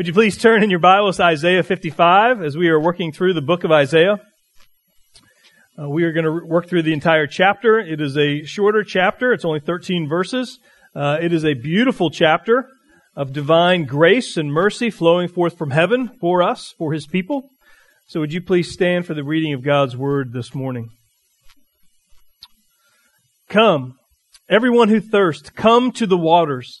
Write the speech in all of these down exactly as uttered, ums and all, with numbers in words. Would you please turn in your Bibles to Isaiah fifty-five as we are working through the book of Isaiah. Uh, we are going to work through the entire chapter. It is a shorter chapter. It's only thirteen verses. Uh, it is a beautiful chapter of divine grace and mercy flowing forth from heaven for us, for His people. So would you please stand for the reading of God's Word this morning. Come, everyone who thirsts, come to the waters.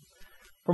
For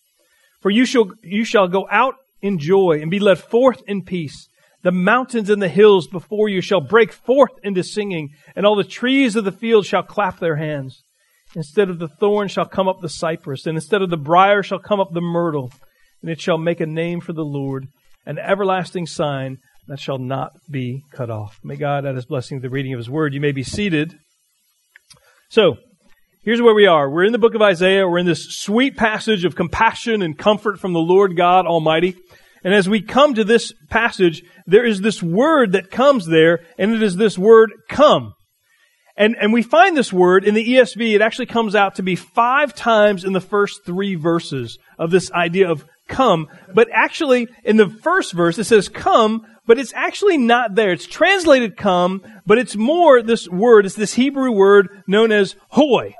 For you shall you shall go out in joy and be led forth in peace. The mountains and the hills before you shall break forth into singing, and all the trees of the field shall clap their hands. Instead of the thorn shall come up the cypress, and instead of the briar shall come up the myrtle, and it shall make a name for the Lord, an everlasting sign that shall not be cut off. May God add His blessing to the reading of His Word. You may be seated. So, here's where we are. We're in the book of Isaiah. We're in this sweet passage of compassion and comfort from the Lord God Almighty. And as we come to this passage, there is this word that comes there, and it is this word, come. And and we find this word in the E S V. It actually comes out to be five times in the first three verses of this idea of come. But actually, in the first verse, it says come, but it's actually not there. It's translated come, but it's more this word. It's this Hebrew word known as hoi.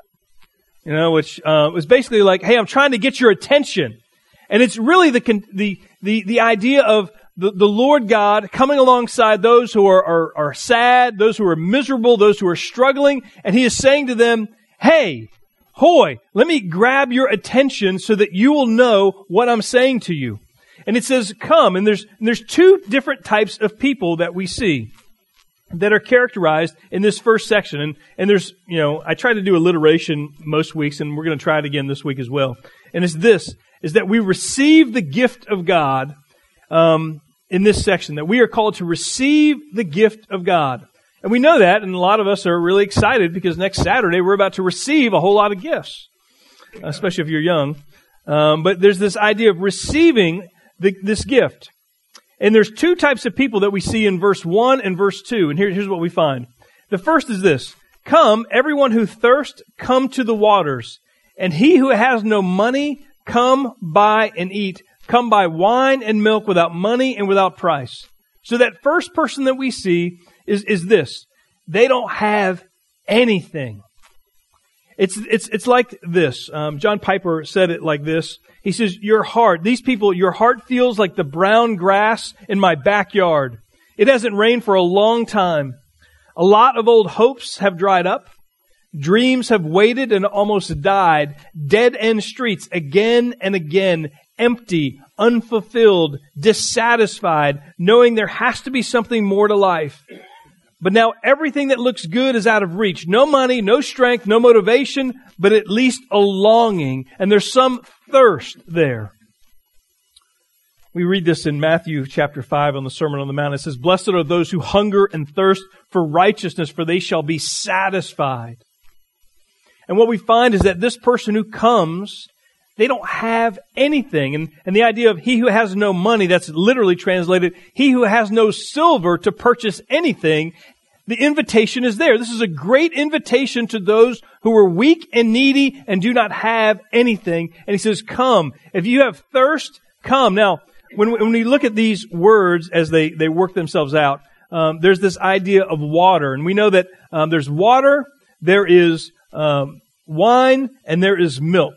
You know, which uh, was basically like, hey, I'm trying to get your attention. And it's really the the the, the idea of the, the Lord God coming alongside those who are, are are sad, those who are miserable, those who are struggling. And He is saying to them, hey, hoi, let me grab your attention so that you will know what I'm saying to you. And it says come. And there's and there's two different types of people that we see that are characterized in this first section. And, and there's, you know, I try to do alliteration most weeks, and we're going to try it again this week as well. And it's this, is that we receive the gift of God um, in this section, that we are called to receive the gift of God. And we know that, and a lot of us are really excited because next Saturday we're about to receive a whole lot of gifts, especially if you're young. Um, but there's this idea of receiving the, this gift. And there's two types of people that we see in verse one and verse two. And here, here's what we find. The first is this. Come, everyone who thirsts, come to the waters. And he who has no money, come buy and eat. Come buy wine and milk without money and without price. So that first person that we see is, is this. They don't have anything. It's, it's, it's like this. Um, John Piper said it like this. He says, your heart, these people, your heart feels like the brown grass in my backyard. It hasn't rained for a long time. A lot of old hopes have dried up. Dreams have waited and almost died. Dead-end streets again and again, empty, unfulfilled, dissatisfied, knowing there has to be something more to life. But now everything that looks good is out of reach. No money, no strength, no motivation, but at least a longing. And there's some thirst there. We read this in Matthew chapter five on the Sermon on the Mount. It says, blessed are those who hunger and thirst for righteousness, for they shall be satisfied. And what we find is that this person who comes, They don't have anything. And, and the idea of he who has no money, that's literally translated, he who has no silver to purchase anything, the invitation is there. This is a great invitation to those who are weak and needy and do not have anything. And he says, come. If you have thirst, come. Now, when we, when we look at these words as they, they work themselves out, um, there's this idea of water. And we know that um, there's water, there is um, wine, and there is milk.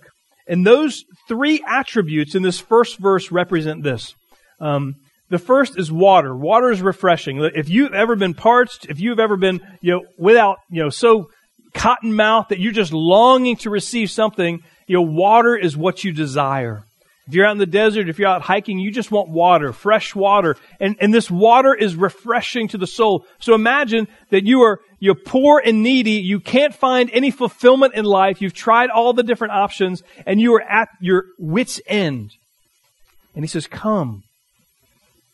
And those three attributes in this first verse represent this. Um, the first is water. Water is refreshing. If you've ever been parched, if you've ever been, you know, without, you know, so cotton-mouthed that you're just longing to receive something, you know, water is what you desire. If you're out in the desert, if you're out hiking, you just want water, fresh water. And, and this water is refreshing to the soul. So imagine that you are, you're poor and needy. You can't find any fulfillment in life. You've tried all the different options and you are at your wit's end. And he says, come,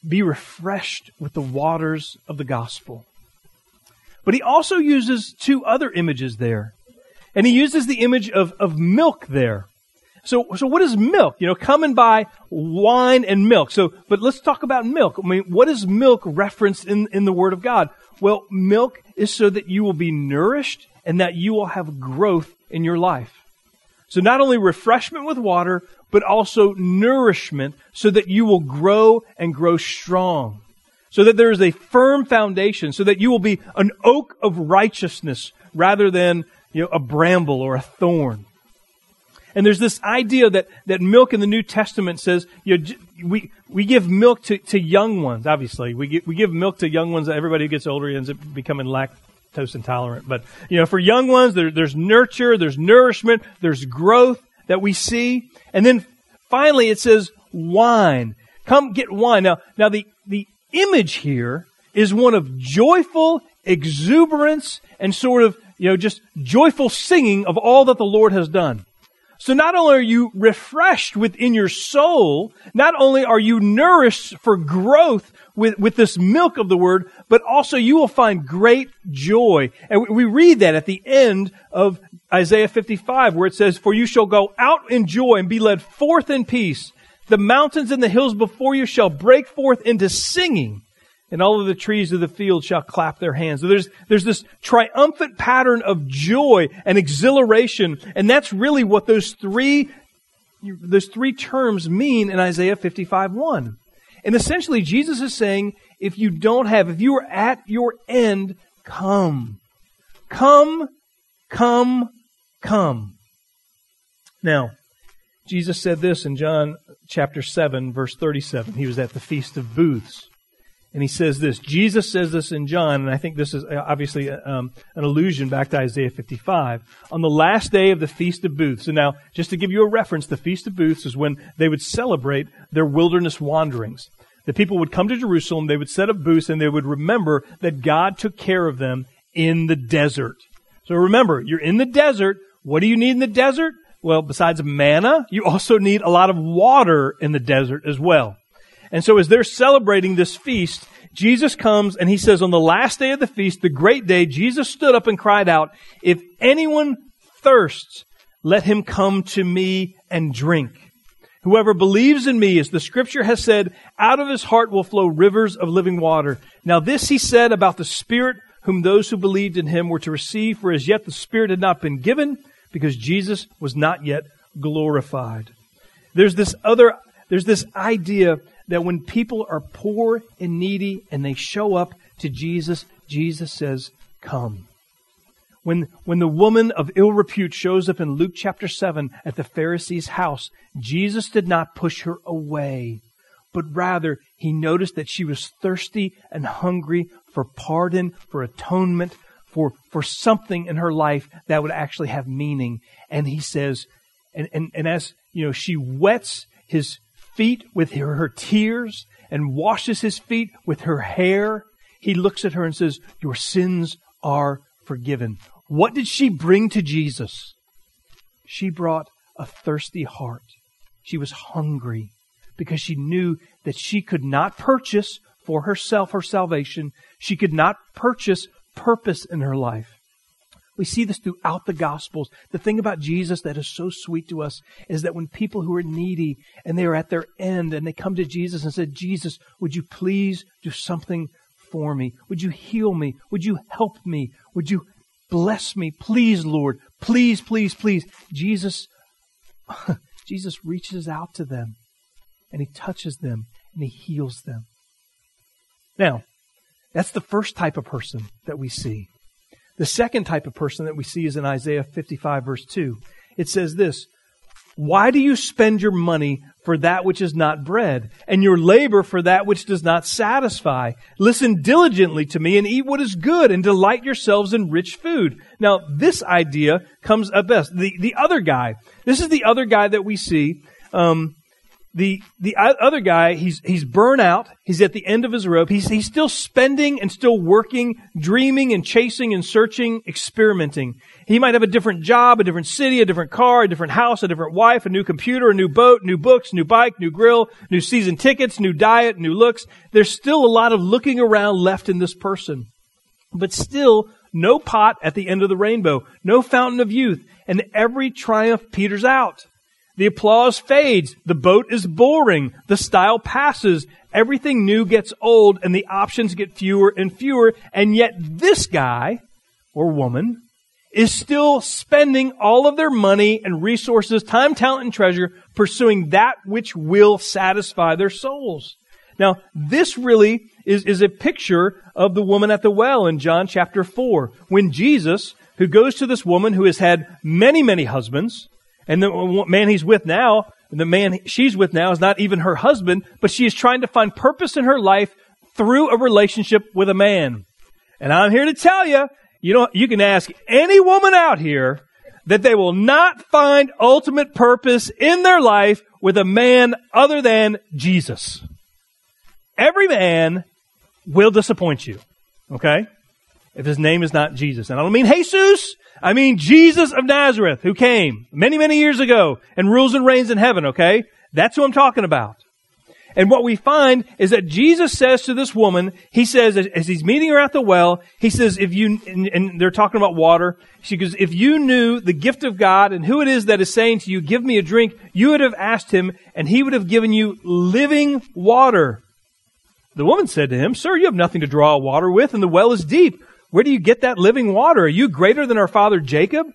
be refreshed with the waters of the gospel. But he also uses two other images there. And he uses the image of, of milk there. So, so what is milk? You know, come and buy wine and milk. So, but let's talk about milk. I mean, what is milk referenced in, in the Word of God? Well, milk is so that you will be nourished and that you will have growth in your life. So not only refreshment with water, but also nourishment so that you will grow and grow strong. So that there is a firm foundation, so that you will be an oak of righteousness rather than, you know, a bramble or a thorn. And there's this idea that, that milk in the New Testament says, you know, we we give milk to, to young ones, obviously. We give, we give milk to young ones. Everybody who gets older ends up becoming lactose intolerant. But, you know, for young ones, there, there's nurture, there's nourishment, there's growth that we see. And then finally it says wine. Come get wine. Now, now the, the image here is one of joyful exuberance and sort of, you know, just joyful singing of all that the Lord has done. So not only are you refreshed within your soul, not only are you nourished for growth with, with this milk of the Word, but also you will find great joy. And we read that at the end of Isaiah fifty-five, where it says, "For you shall go out in joy and be led forth in peace. The mountains and the hills before you shall break forth into singing, and all of the trees of the field shall clap their hands." So there's, there's this triumphant pattern of joy and exhilaration. And that's really what those three, those three terms mean in Isaiah fifty-five one. And essentially Jesus is saying, if you don't have, if you are at your end, come. Come, come, come. Now, Jesus said this in John chapter seven, verse thirty-seven. He was at the Feast of Booths. And he says this, Jesus says this in John, and I think this is obviously um, an allusion back to Isaiah fifty-five. On the last day of the Feast of Booths, and now just to give you a reference, the Feast of Booths is when they would celebrate their wilderness wanderings. The people would come to Jerusalem, they would set up booths, and they would remember that God took care of them in the desert. So remember, you're in the desert. What do you need in the desert? Well, besides manna, you also need a lot of water in the desert as well. And so as they're celebrating this feast, Jesus comes and he says, on the last day of the feast, the great day, Jesus stood up and cried out, "If anyone thirsts, let him come to me and drink. Whoever believes in me, as the scripture has said, out of his heart will flow rivers of living water." Now this he said about the Spirit, whom those who believed in him were to receive, for as yet the Spirit had not been given, because Jesus was not yet glorified. There's this other, there's this idea that when people are poor and needy and they show up to Jesus, Jesus says, come. When, when the woman of ill repute shows up in Luke chapter seven at the Pharisee's house, Jesus did not push her away, but rather he noticed that she was thirsty and hungry for pardon, for atonement, for, for something in her life that would actually have meaning. And he says, and, and, and as you know, she wets his feet with her, her tears and washes his feet with her hair, he looks at her and says, "Your sins are forgiven." What did she bring to Jesus? She brought a thirsty heart. She was hungry because she knew that she could not purchase for herself her salvation. She could not purchase purpose in her life. We see this throughout the Gospels. The thing about Jesus that is so sweet to us is that when people who are needy and they are at their end and they come to Jesus and said, Jesus, would you please do something for me? Would you heal me? Would you help me? Would you bless me? Please, Lord, please, please, please. Jesus, Jesus reaches out to them and he touches them and he heals them. Now, that's the first type of person that we see. The second type of person that we see is in Isaiah fifty-five, verse two. It says this, why do you spend your money for that which is not bread, and your labor for that which does not satisfy? Listen diligently to me and eat what is good, and delight yourselves in rich food. Now, this idea comes up best. The, the other guy, this is the other guy that we see. Um, The the other guy, he's he's burnt out. He's at the end of his rope. He's he's still spending and still working, dreaming and chasing and searching, experimenting. He might have a different job, a different city, a different car, a different house, a different wife, a new computer, a new boat, new books, new bike, new grill, new season tickets, new diet, new looks. There's still a lot of looking around left in this person. But still, no pot at the end of the rainbow, no fountain of youth, and every triumph peters out. The applause fades, the boat is boring, the style passes, everything new gets old, and the options get fewer and fewer, and yet this guy, or woman, is still spending all of their money and resources, time, talent, and treasure, pursuing that which will satisfy their souls. Now, this really is, is a picture of the woman at the well in John chapter four, when Jesus, who goes to this woman who has had many, many husbands, and the man he's with now, and the man she's with now is not even her husband, but she is trying to find purpose in her life through a relationship with a man. And I'm here to tell you, you know, you can ask any woman out here that they will not find ultimate purpose in their life with a man other than Jesus. Every man will disappoint you, okay? If his name is not Jesus. And I don't mean Jesus. I mean Jesus of Nazareth, who came many, many years ago and rules and reigns in heaven, okay? That's who I'm talking about. And what we find is that Jesus says to this woman, he says, as he's meeting her at the well, he says, if you, and, and they're talking about water, she goes, if you knew the gift of God and who it is that is saying to you, give me a drink, you would have asked him and he would have given you living water. The woman said to him, sir, you have nothing to draw water with and the well is deep. Where do you get that living water? Are you greater than our father Jacob?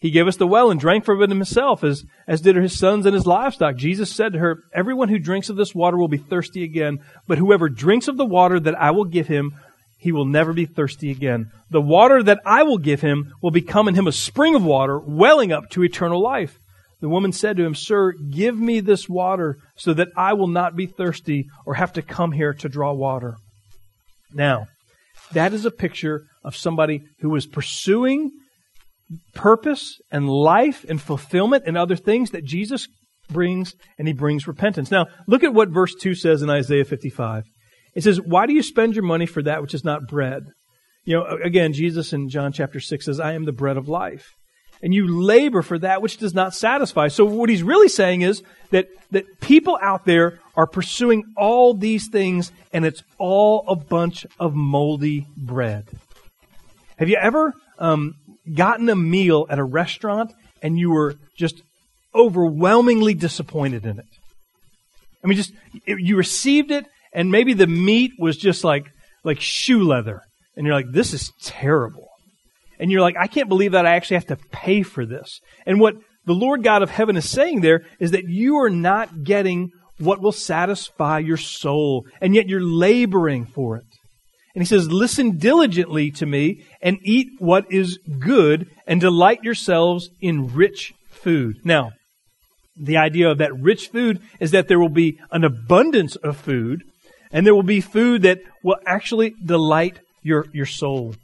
He gave us the well and drank from it himself, as, as did his sons and his livestock. Jesus said to her, everyone who drinks of this water will be thirsty again, but whoever drinks of the water that I will give him, he will never be thirsty again. The water that I will give him will become in him a spring of water, welling up to eternal life. The woman said to him, sir, give me this water so that I will not be thirsty or have to come here to draw water. Now, that is a picture of somebody who is pursuing purpose and life and fulfillment and other things that Jesus brings, and he brings repentance. Now, look at what verse two says in Isaiah fifty-five. It says, why do you spend your money for that which is not bread? You know, again, Jesus in John chapter six says, I am the bread of life. And you labor for that which does not satisfy. So what he's really saying is that, that people out there are pursuing all these things, and it's all a bunch of moldy bread. Have you ever um, gotten a meal at a restaurant and you were just overwhelmingly disappointed in it? I mean, just you received it, and maybe the meat was just like like shoe leather, and you're like, this is terrible. And you're like, I can't believe that I actually have to pay for this. And what the Lord God of heaven is saying there is that you are not getting what will satisfy your soul, and yet you're laboring for it. And he says, listen diligently to me and eat what is good and delight yourselves in rich food. Now, the idea of that rich food is that there will be an abundance of food, and there will be food that will actually delight your, your soul.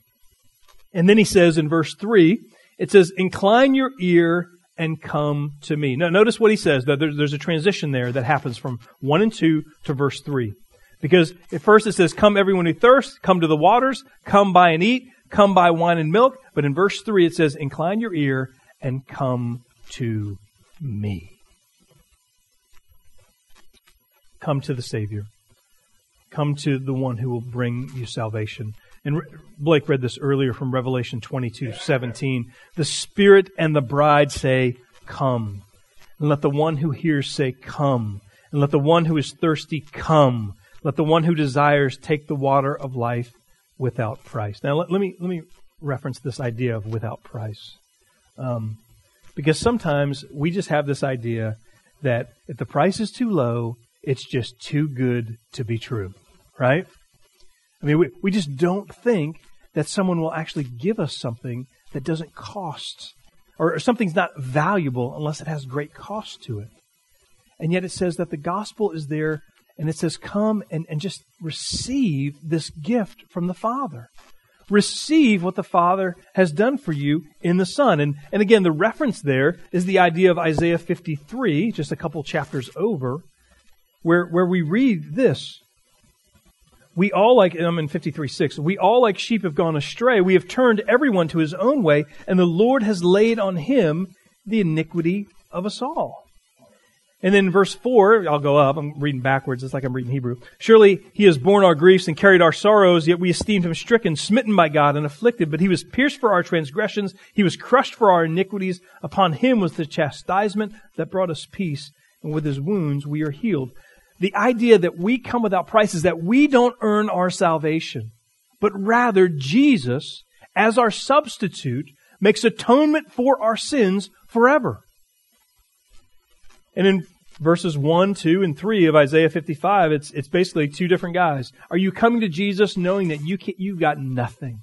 And then he says in verse three, it says, incline your ear and come to me. Now, notice what he says. There's a transition there that happens from one and two to verse three. Because at first it says, come everyone who thirsts, come to the waters, come buy and eat, come buy wine and milk. But in verse three it says, incline your ear and come to me. Come to the Savior. Come to the one who will bring you salvation. And Blake read this earlier from Revelation twenty-two seventeen. The Spirit and the bride say, come. And let the one who hears say, come. And let the one who is thirsty come. Let the one who desires take the water of life without price. Now, let, let me let me reference this idea of without price. Um, because sometimes we just have this idea that if the price is too low, it's just too good to be true, right? I mean, we, we just don't think that someone will actually give us something that doesn't cost, or, or something's not valuable unless it has great cost to it. And yet it says that the gospel is there, and it says, come and, and just receive this gift from the Father. Receive what the Father has done for you in the Son. And, and again, the reference there is the idea of Isaiah fifty-three, just a couple chapters over, where, where we read this. We all like, and I'm in fifty-three six, we all like sheep have gone astray. We have turned everyone to his own way, and the Lord has laid on him the iniquity of us all. And then verse four, I'll go up, I'm reading backwards, it's like I'm reading Hebrew. Surely he has borne our griefs and carried our sorrows, yet we esteemed him stricken, smitten by God, and afflicted. But he was pierced for our transgressions, he was crushed for our iniquities. Upon him was the chastisement that brought us peace, and with his wounds we are healed. The idea that we come without price is that we don't earn our salvation, but rather Jesus, as our substitute, makes atonement for our sins forever. And in verses one, two, and three of Isaiah fifty-five, it's it's basically two different guys. Are you coming to Jesus knowing that you can't, you've got nothing?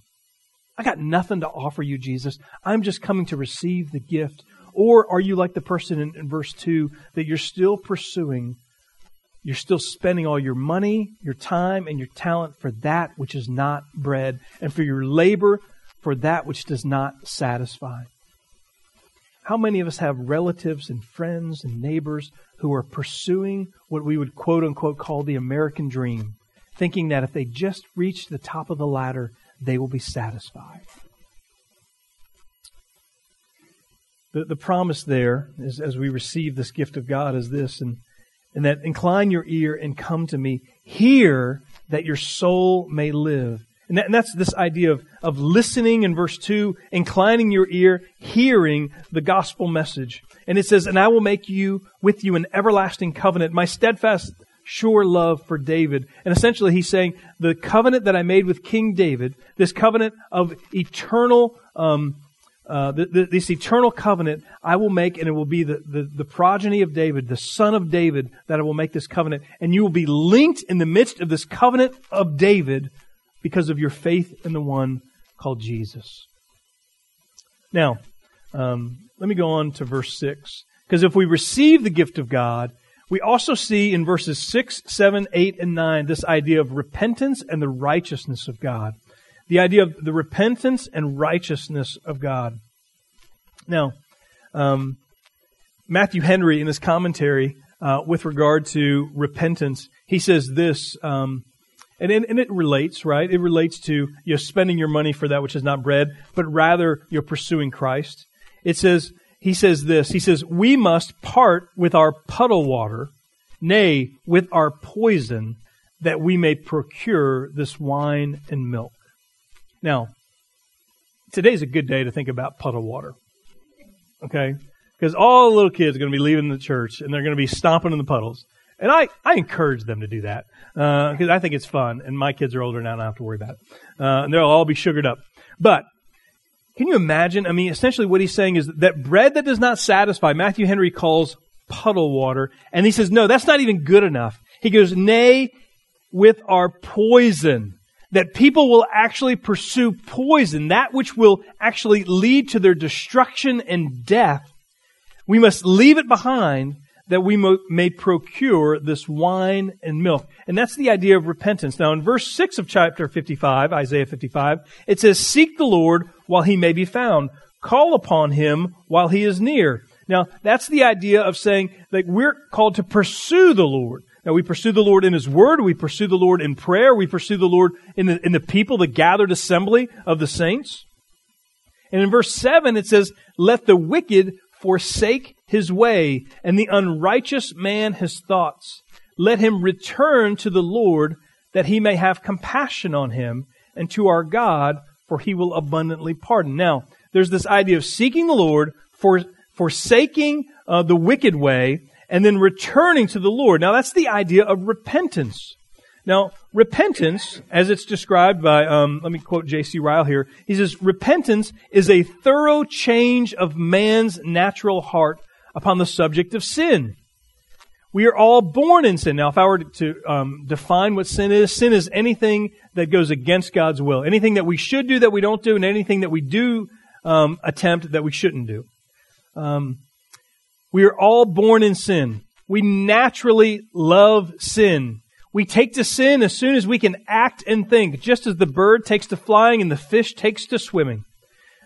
I got nothing to offer you, Jesus. I'm just coming to receive the gift. Or are you like the person in, in verse two, that you're still pursuing, you're still spending all your money, your time, and your talent for that which is not bread, and for your labor for that which does not satisfy? How many of us have relatives and friends and neighbors who are pursuing what we would quote-unquote call the American dream, thinking that if they just reach the top of the ladder, they will be satisfied? The, the promise there, is, as we receive this gift of God, is this, and, and that incline your ear and come to me, hear that your soul may live. And, that, and that's this idea of, of listening in verse two, inclining your ear, hearing the gospel message. And it says, and I will make you with you an everlasting covenant, my steadfast, sure love for David. And essentially he's saying, the covenant that I made with King David, this covenant of eternal, um, uh, th- th- this eternal covenant I will make, and it will be the, the, the progeny of David, the son of David, that I will make this covenant. And you will be linked in the midst of this covenant of David because of your faith in the one called Jesus. Now, um, let me go on to verse six. Because if we receive the gift of God, we also see in verses six, seven, eight, and nine this idea of repentance and the righteousness of God. The idea of the repentance and righteousness of God. Now, um, Matthew Henry, in his commentary uh, with regard to repentance, he says this. Um, And, and it relates, right? It relates to you know, spending your money for that which is not bread, but rather you're pursuing Christ. It says, he says this, he says, we must part with our puddle water, nay, with our poison, that we may procure this wine and milk. Now, today's a good day to think about puddle water, okay? Because all the little kids are going to be leaving the church and they're going to be stomping in the puddles. And I, I encourage them to do that because uh, I think it's fun. And my kids are older now and I don't have to worry about it. Uh, and they'll all be sugared up. But can you imagine? I mean, essentially what he's saying is that bread that does not satisfy, Matthew Henry calls puddle water. And he says, no, that's not even good enough. He goes, nay, with our poison, that people will actually pursue poison, that which will actually lead to their destruction and death. We must leave it behind, that we may procure this wine and milk. And that's the idea of repentance. Now, in verse six of chapter fifty-five, Isaiah fifty-five, it says, seek the Lord while he may be found. Call upon him while he is near. Now, that's the idea of saying that we're called to pursue the Lord. Now, we pursue the Lord in his word. We pursue the Lord in prayer. We pursue the Lord in the, in the people, the gathered assembly of the saints. And in verse seven, it says, let the wicked forsake his way, and the unrighteous man his thoughts. Let him return to the Lord, that he may have compassion on him, and to our God, for he will abundantly pardon. Now, there's this idea of seeking the Lord, for forsaking uh, the wicked way, and then returning to the Lord. Now, that's the idea of repentance. Now, repentance, as it's described by, um, let me quote J C Ryle here. He says, repentance is a thorough change of man's natural heart upon the subject of sin. We are all born in sin. Now, if I were to um, define what sin is, sin is anything that goes against God's will, anything that we should do that we don't do, and anything that we do um, attempt that we shouldn't do. Um, we are all born in sin. We naturally love sin. We take to sin as soon as we can act and think, just as the bird takes to flying and the fish takes to swimming.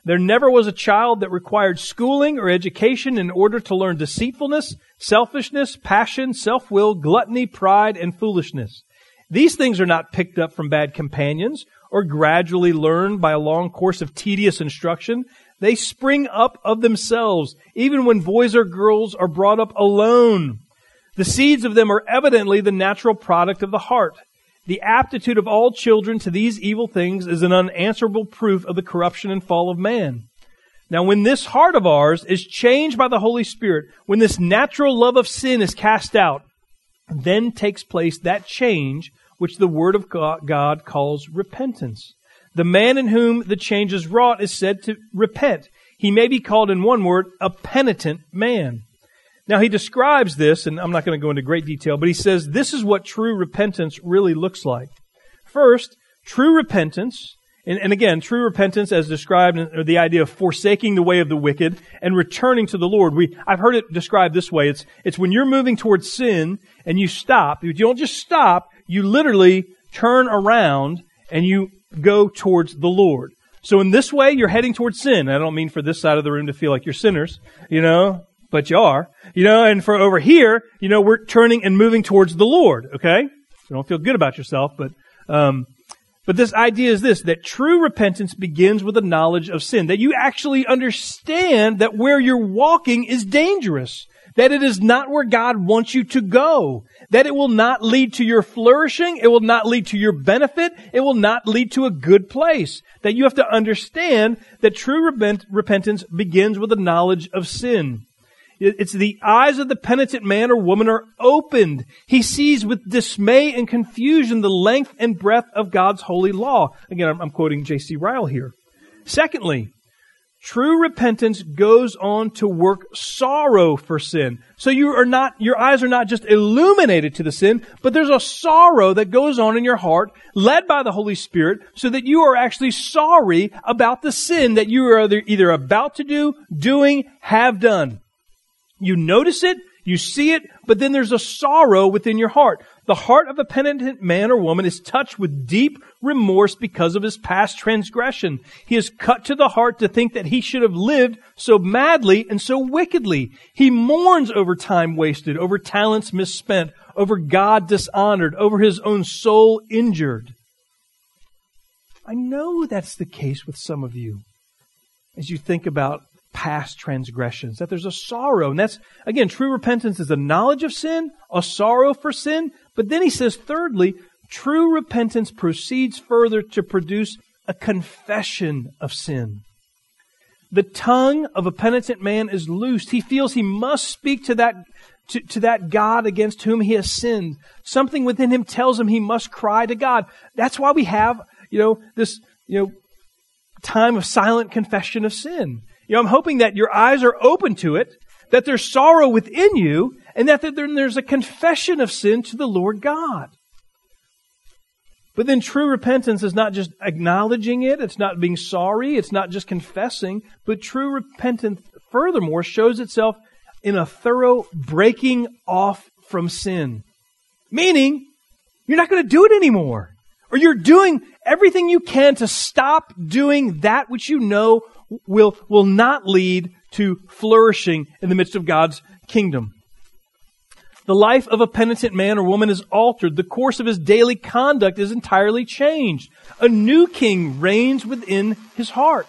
There never was a child that required schooling or education in order to learn deceitfulness, selfishness, passion, self-will, gluttony, pride, and foolishness. These things are not picked up from bad companions or gradually learned by a long course of tedious instruction. They spring up of themselves, even when boys or girls are brought up alone. The seeds of them are evidently the natural product of the heart. The aptitude of all children to these evil things is an unanswerable proof of the corruption and fall of man. Now, when this heart of ours is changed by the Holy Spirit, when this natural love of sin is cast out, then takes place that change which the Word of God calls repentance. The man in whom the change is wrought is said to repent. He may be called, in one word, a penitent man. Now, he describes this, and I'm not going to go into great detail, but he says this is what true repentance really looks like. First, true repentance, and, and again, true repentance as described, or the idea of forsaking the way of the wicked and returning to the Lord. We, I've heard it described this way. It's, it's when you're moving towards sin and you stop. You don't just stop. You literally turn around and you go towards the Lord. So in this way, you're heading towards sin. I don't mean for this side of the room to feel like you're sinners, you know. But you are, you know, and for over here, you know, we're turning and moving towards the Lord, okay? You don't feel good about yourself, but um, but this idea is this, that true repentance begins with a knowledge of sin, that you actually understand that where you're walking is dangerous, that it is not where God wants you to go, that it will not lead to your flourishing, it will not lead to your benefit, it will not lead to a good place, that you have to understand that true repent- repentance begins with a knowledge of sin. It's the eyes of the penitent man or woman are opened. He sees with dismay and confusion the length and breadth of God's holy law. Again, I'm, I'm quoting J C. Ryle here. Secondly, true repentance goes on to work sorrow for sin. So you are not, your eyes are not just illuminated to the sin, but there's a sorrow that goes on in your heart, led by the Holy Spirit, so that you are actually sorry about the sin that you are either, either about to do, doing, have done. You notice it, you see it, but then there's a sorrow within your heart. The heart of a penitent man or woman is touched with deep remorse because of his past transgression. He is cut to the heart to think that he should have lived so madly and so wickedly. He mourns over time wasted, over talents misspent, over God dishonored, over his own soul injured. I know that's the case with some of you as you think about past transgressions, that there's a sorrow. And that's, again, true repentance is a knowledge of sin, a sorrow for sin. But then he says, thirdly, true repentance proceeds further to produce a confession of sin. The tongue of a penitent man is loosed. He feels he must speak to that, to, to that God against whom he has sinned. Something within him tells him he must cry to God. That's why we have, you know, this, you know, time of silent confession of sin. You know, I'm hoping that your eyes are open to it, that there's sorrow within you, and that then there's a confession of sin to the Lord God. But then true repentance is not just acknowledging it, it's not being sorry, it's not just confessing, but true repentance, furthermore, shows itself in a thorough breaking off from sin. Meaning, you're not going to do it anymore. Or you're doing everything you can to stop doing that which you know will will not lead to flourishing in the midst of God's kingdom. The life of a penitent man or woman is altered. The course of his daily conduct is entirely changed. A new king reigns within his heart.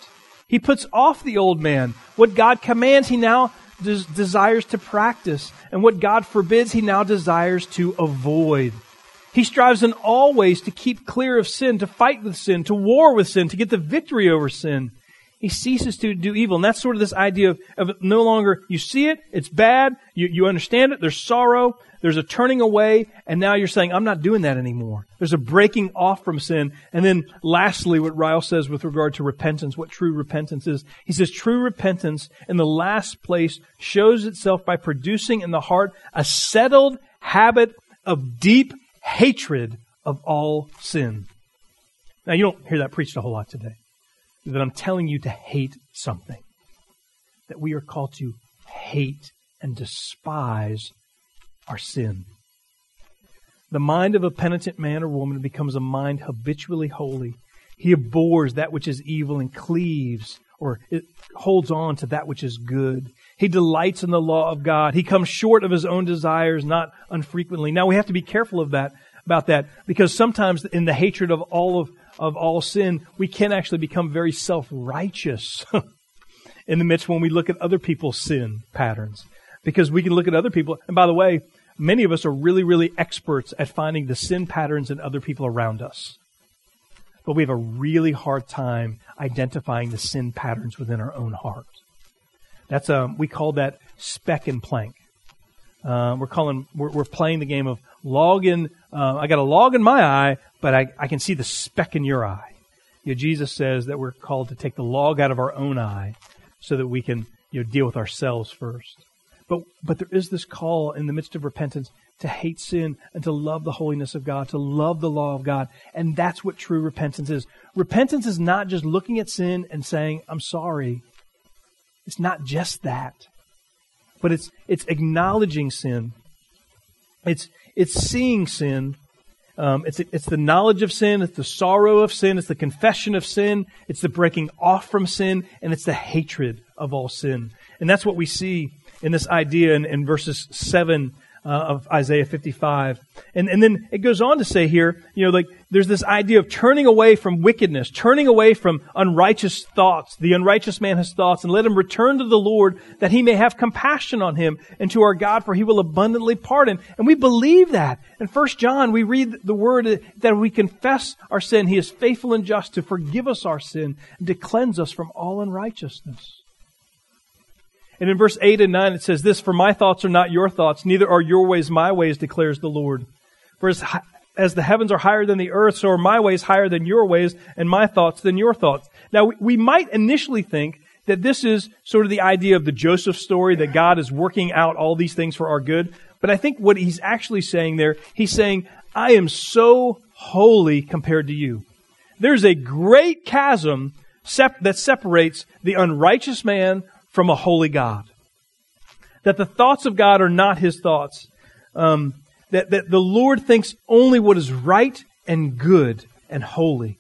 He puts off the old man. What God commands, he now des- desires to practice. And what God forbids, he now desires to avoid. He strives in all ways to keep clear of sin, to fight with sin, to war with sin, to get the victory over sin. He ceases to do evil. And that's sort of this idea of, of no longer you see it, it's bad, you, you understand it, there's sorrow, there's a turning away, and now you're saying, I'm not doing that anymore. There's a breaking off from sin. And then lastly, what Ryle says with regard to repentance, what true repentance is. He says, true repentance in the last place shows itself by producing in the heart a settled habit of deep hatred of all sin. Now, you don't hear that preached a whole lot today. That I'm telling you to hate something. That we are called to hate and despise our sin. The mind of a penitent man or woman becomes a mind habitually holy. He abhors that which is evil and cleaves or it holds on to that which is good. He delights in the law of God. He comes short of his own desires, not unfrequently. Now we have to be careful of that, about that, because sometimes in the hatred of all of of all sin, we can actually become very self-righteous in the midst when we look at other people's sin patterns. Because we can look at other people, and by the way, many of us are really, really experts at finding the sin patterns in other people around us. But we have a really hard time identifying the sin patterns within our own heart. That's um, we call that speck and plank. Uh, we're calling we're, we're playing the game of log in. Uh, I got a log in my eye, but I, I can see the speck in your eye. You know, Jesus says that we're called to take the log out of our own eye, so that we can you know, deal with ourselves first. But but there is this call in the midst of repentance to hate sin and to love the holiness of God, to love the law of God. And that's what true repentance is. Repentance is not just looking at sin and saying, I'm sorry. It's not just that. But it's it's acknowledging sin. It's it's seeing sin. Um, it's it's the knowledge of sin. It's the sorrow of sin. It's the confession of sin. It's the breaking off from sin. And it's the hatred of all sin. And that's what we see in this idea in, in verses seven uh, of Isaiah fifty-five. And and then it goes on to say here, you know, like there's this idea of turning away from wickedness, turning away from unrighteous thoughts. The unrighteous man has thoughts, and let him return to the Lord that he may have compassion on him, and to our God, for he will abundantly pardon. And we believe that. In First John, we read the word that we confess our sin. He is faithful and just to forgive us our sin and to cleanse us from all unrighteousness. And in verse eight and nine, it says this, for my thoughts are not your thoughts, neither are your ways my ways, declares the Lord. For as, as the heavens are higher than the earth, so are my ways higher than your ways, and my thoughts than your thoughts. Now, we, we might initially think that this is sort of the idea of the Joseph story, that God is working out all these things for our good. But I think what he's actually saying there, he's saying, I am so holy compared to you. There's a great chasm sep- that separates the unrighteous man from a holy God. That the thoughts of God are not his thoughts. Um, that, that the Lord thinks only what is right and good and holy.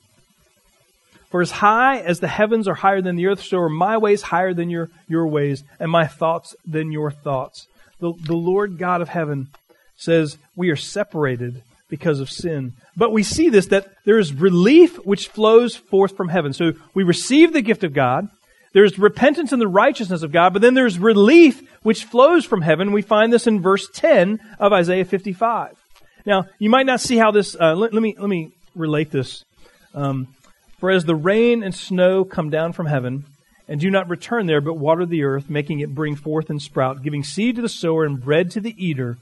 For as high as the heavens are higher than the earth, so are my ways higher than your, your ways, and my thoughts than your thoughts. The, the Lord God of heaven says we are separated because of sin. But we see this, that there is relief which flows forth from heaven. So we receive the gift of God. There's repentance in the righteousness of God, but then there's relief which flows from heaven. We find this in verse ten of Isaiah fifty-five. Now, you might not see how this... Uh, let, let me let me relate this. Um, For as the rain and snow come down from heaven and do not return there, but water the earth, making it bring forth and sprout, giving seed to the sower and bread to the eater,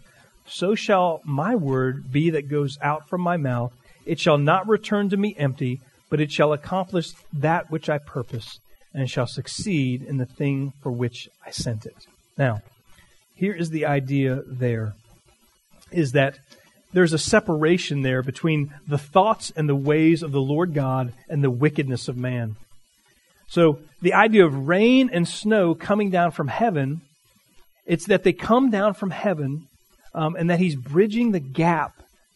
so shall my word be that goes out from my mouth. It shall not return to me empty, but it shall accomplish that which I purpose, and shall succeed in the thing for which I sent it. Now, here is the idea there, is that there's a separation there between the thoughts and the ways of the Lord God and the wickedness of man. So the idea of rain and snow coming down from heaven, it's that they come down from heaven um, and that he's bridging the gap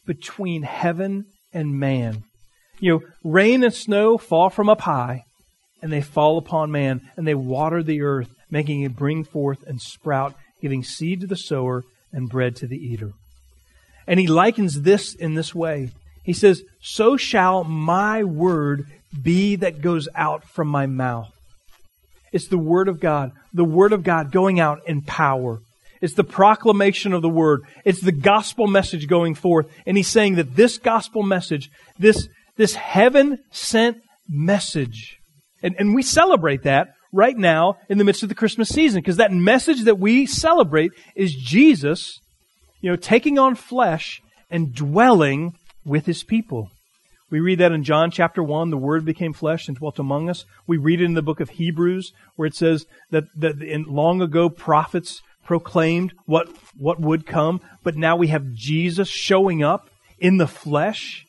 between heaven and man. You know, rain and snow fall from up high, and they fall upon man, and they water the earth, making it bring forth and sprout, giving seed to the sower and bread to the eater. And he likens this in this way. He says, so shall my word be that goes out from my mouth. It's the word of God, the word of God going out in power. It's the proclamation of the word. It's the gospel message going forth. And he's saying that this gospel message, this, this heaven-sent message, and, and we celebrate that right now in the midst of the Christmas season, because that message that we celebrate is Jesus, you know, taking on flesh and dwelling with His people. We read that in John chapter one, the Word became flesh and dwelt among us. We read it in the book of Hebrews, where it says that, that in long ago prophets proclaimed what, what would come, but now we have Jesus showing up in the flesh.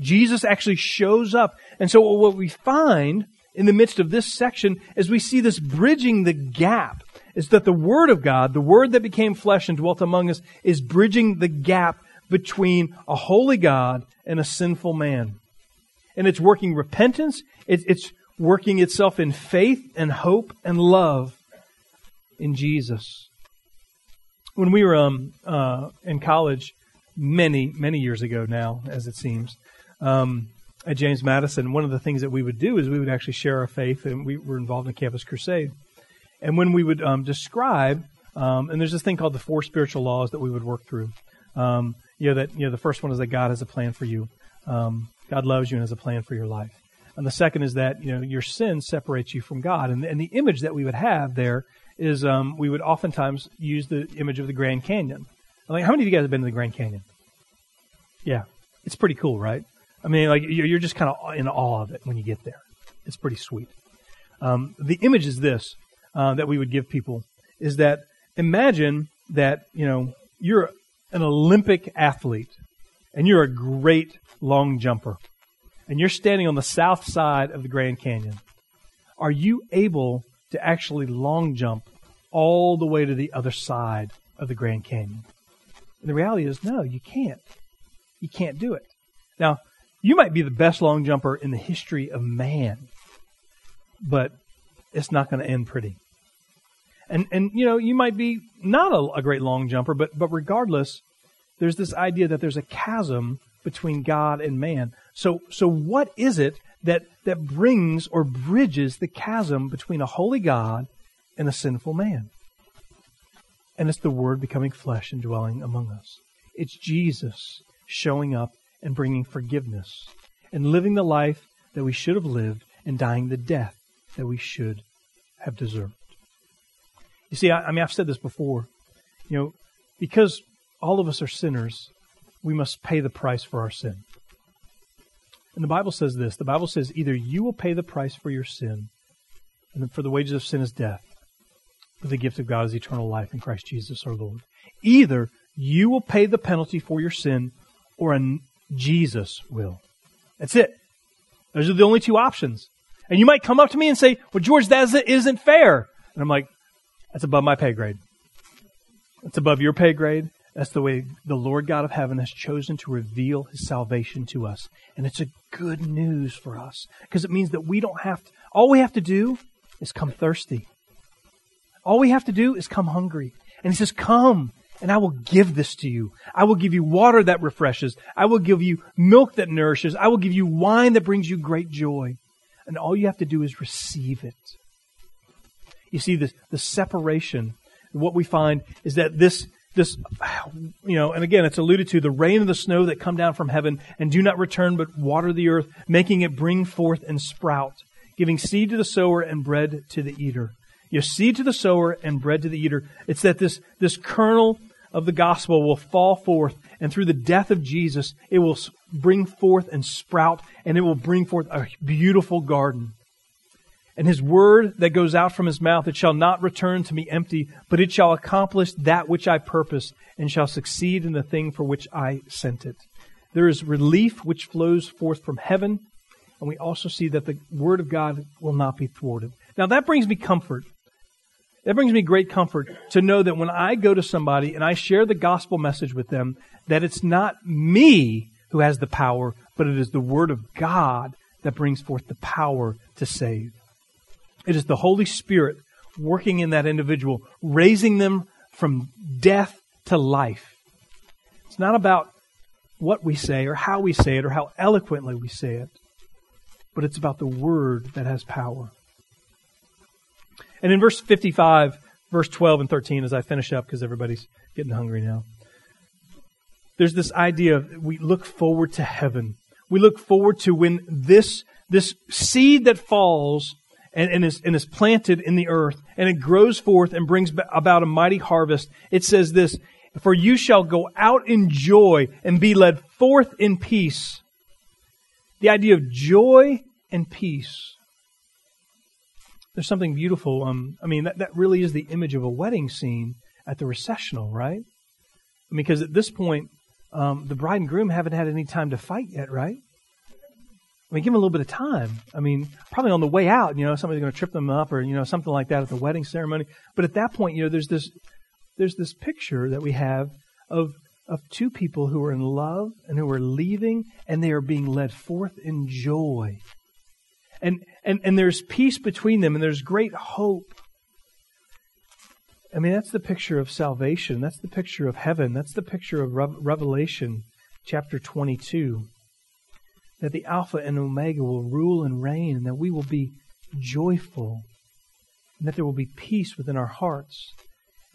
Jesus actually shows up. And so what we find in the midst of this section is we see this bridging the gap, is that the Word of God, the Word that became flesh and dwelt among us, is bridging the gap between a holy God and a sinful man. And it's working repentance. It's working itself in faith and hope and love in Jesus. When we were um, uh, in college many, many years ago now, as it seems, um, at James Madison, one of the things that we would do is we would actually share our faith, and we were involved in Campus Crusade. And when we would um, describe, um, and there's this thing called the four spiritual laws that we would work through. Um, you know, that, you know, the first one is that God has a plan for you. Um, God loves you and has a plan for your life. And the second is that, you know, your sin separates you from God. And, and the image that we would have there is um, we would oftentimes use the image of the Grand Canyon. I mean, how many of you guys have been to the Grand Canyon? Yeah, it's pretty cool, right? I mean, like, you're just kind of in awe of it when you get there. It's pretty sweet. Um, the image is this, uh, that we would give people, is that imagine that, you know, you're an Olympic athlete, and you're a great long jumper, and you're standing on the south side of the Grand Canyon. Are you able to actually long jump all the way to the other side of the Grand Canyon? And the reality is, no, you can't. You can't do it. Now, you might be the best long jumper in the history of man, but it's not going to end pretty. And, and you know, you might be not a, a great long jumper, but but regardless, there's this idea that there's a chasm between God and man. So so what is it that, that brings or bridges the chasm between a holy God and a sinful man? And it's the Word becoming flesh and dwelling among us. It's Jesus showing up and bringing forgiveness and living the life that we should have lived and dying the death that we should have deserved. You see, I, I mean, I've said this before, you know, because all of us are sinners, we must pay the price for our sin. And the Bible says this, the Bible says either you will pay the price for your sin, and for the wages of sin is death, but the gift of God is eternal life in Christ Jesus our Lord. Either you will pay the penalty for your sin, or a Jesus will. That's it. Those are the only two options. And you might come up to me and say, well, George, that isn't fair. And I'm like, that's above my pay grade. That's above your pay grade. That's the way the Lord God of heaven has chosen to reveal His salvation to us. And it's a good news for us, because it means that we don't have to, all we have to do is come thirsty. All we have to do is come hungry. And He says, come and I will give this to you. I will give you water that refreshes. I will give you milk that nourishes. I will give you wine that brings you great joy. And all you have to do is receive it. You see, the, the separation, what we find is that this, this, you know, and again, it's alluded to, the rain and the snow that come down from heaven and do not return but water the earth, making it bring forth and sprout, giving seed to the sower and bread to the eater. You know, seed to the sower and bread to the eater. It's that this, this kernel of the gospel will fall forth, and through the death of Jesus, it will bring forth and sprout, and it will bring forth a beautiful garden. And His word that goes out from His mouth, it shall not return to me empty, but it shall accomplish that which I purpose and shall succeed in the thing for which I sent it. There is relief which flows forth from heaven, and we also see that the word of God will not be thwarted. Now that brings me comfort. That brings me great comfort to know that when I go to somebody and I share the gospel message with them, that it's not me who has the power, but it is the word of God that brings forth the power to save. It is the Holy Spirit working in that individual, raising them from death to life. It's not about what we say or how we say it or how eloquently we say it, but it's about the word that has power. And in verse fifty-five, verse twelve and thirteen as I finish up because everybody's getting hungry now. There's this idea of we look forward to heaven. We look forward to when this this seed that falls and, and, is, and is planted in the earth and it grows forth and brings about a mighty harvest. It says this, "For you shall go out in joy and be led forth in peace." The idea of joy and peace. There's something beautiful. Um, I mean, that, that really is the image of a wedding scene at the recessional, right? I mean, because at this point, um, the bride and groom haven't had any time to fight yet, right? I mean, give them a little bit of time. I mean, probably on the way out, you know, somebody's going to trip them up or, you know, something like that at the wedding ceremony. But at that point, you know, there's this there's this picture that we have of of two people who are in love and who are leaving and they are being led forth in joy. And, and and there's peace between them and there's great hope. I mean, that's the picture of salvation. That's the picture of heaven. That's the picture of Re- Revelation chapter twenty-two. That the Alpha and Omega will rule and reign and that we will be joyful. And that there will be peace within our hearts.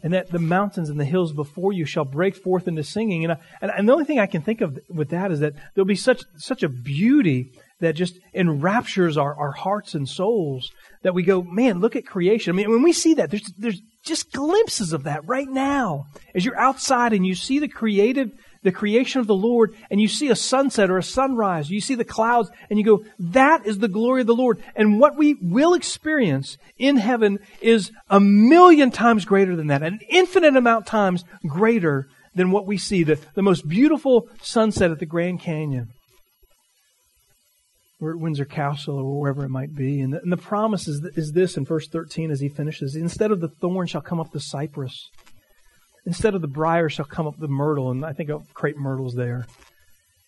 And that the mountains and the hills before you shall break forth into singing. And, I, and, and the only thing I can think of with that is that there'll be such such a beauty that just enraptures our, our hearts and souls, that we go, man, look at creation. I mean, when we see that, there's there's just glimpses of that right now. As you're outside and you see the creative, the creation of the Lord, and you see a sunset or a sunrise, you see the clouds, and you go, that is the glory of the Lord. And what we will experience in heaven is a million times greater than that, an infinite amount of times greater than what we see, the, the most beautiful sunset at the Grand Canyon. We're at Windsor Castle or wherever it might be. And the, and the promise is, th- is this in verse thirteen as he finishes. Instead of the thorn shall come up the cypress. Instead of the briar shall come up the myrtle. And I think of crepe myrtle's there.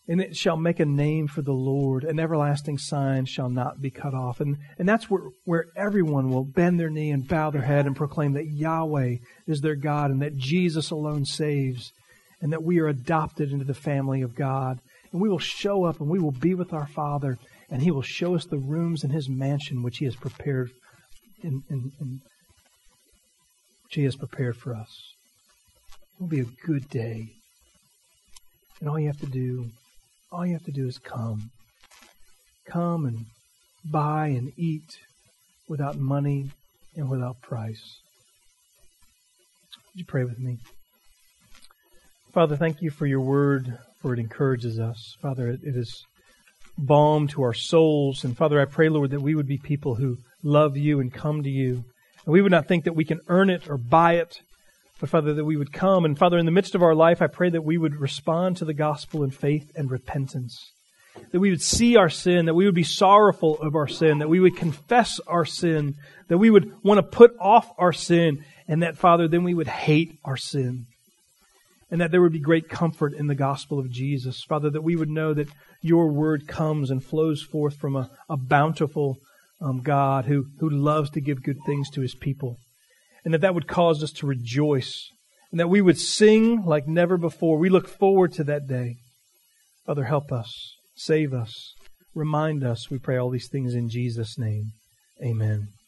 And it shall make a name for the Lord. An everlasting sign shall not be cut off. And, and that's where, where everyone will bend their knee and bow their head and proclaim that Yahweh is their God and that Jesus alone saves and that we are adopted into the family of God. And we will show up and we will be with our Father. And He will show us the rooms in His mansion which He has prepared in, in, in, which He has prepared for us. It will be a good day. And all you have to do, all you have to do is come. Come and buy and eat without money and without price. Would you pray with me? Father, thank you for your word, for it encourages us. Father, it, it is balm to our souls. And Father, I pray, Lord, that we would be people who love you and come to you. And we would not think that we can earn it or buy it, but Father, that we would come. And Father, in the midst of our life, I pray that we would respond to the gospel in faith and repentance, that we would see our sin, that we would be sorrowful of our sin, that we would confess our sin, that we would want to put off our sin, and that, Father, then we would hate our sin. And that there would be great comfort in the gospel of Jesus. Father, that we would know that your word comes and flows forth from a, a bountiful um, God who, who loves to give good things to his people. And that that would cause us to rejoice. And that we would sing like never before. We look forward to that day. Father, help us. Save us. Remind us. We pray all these things in Jesus' name. Amen.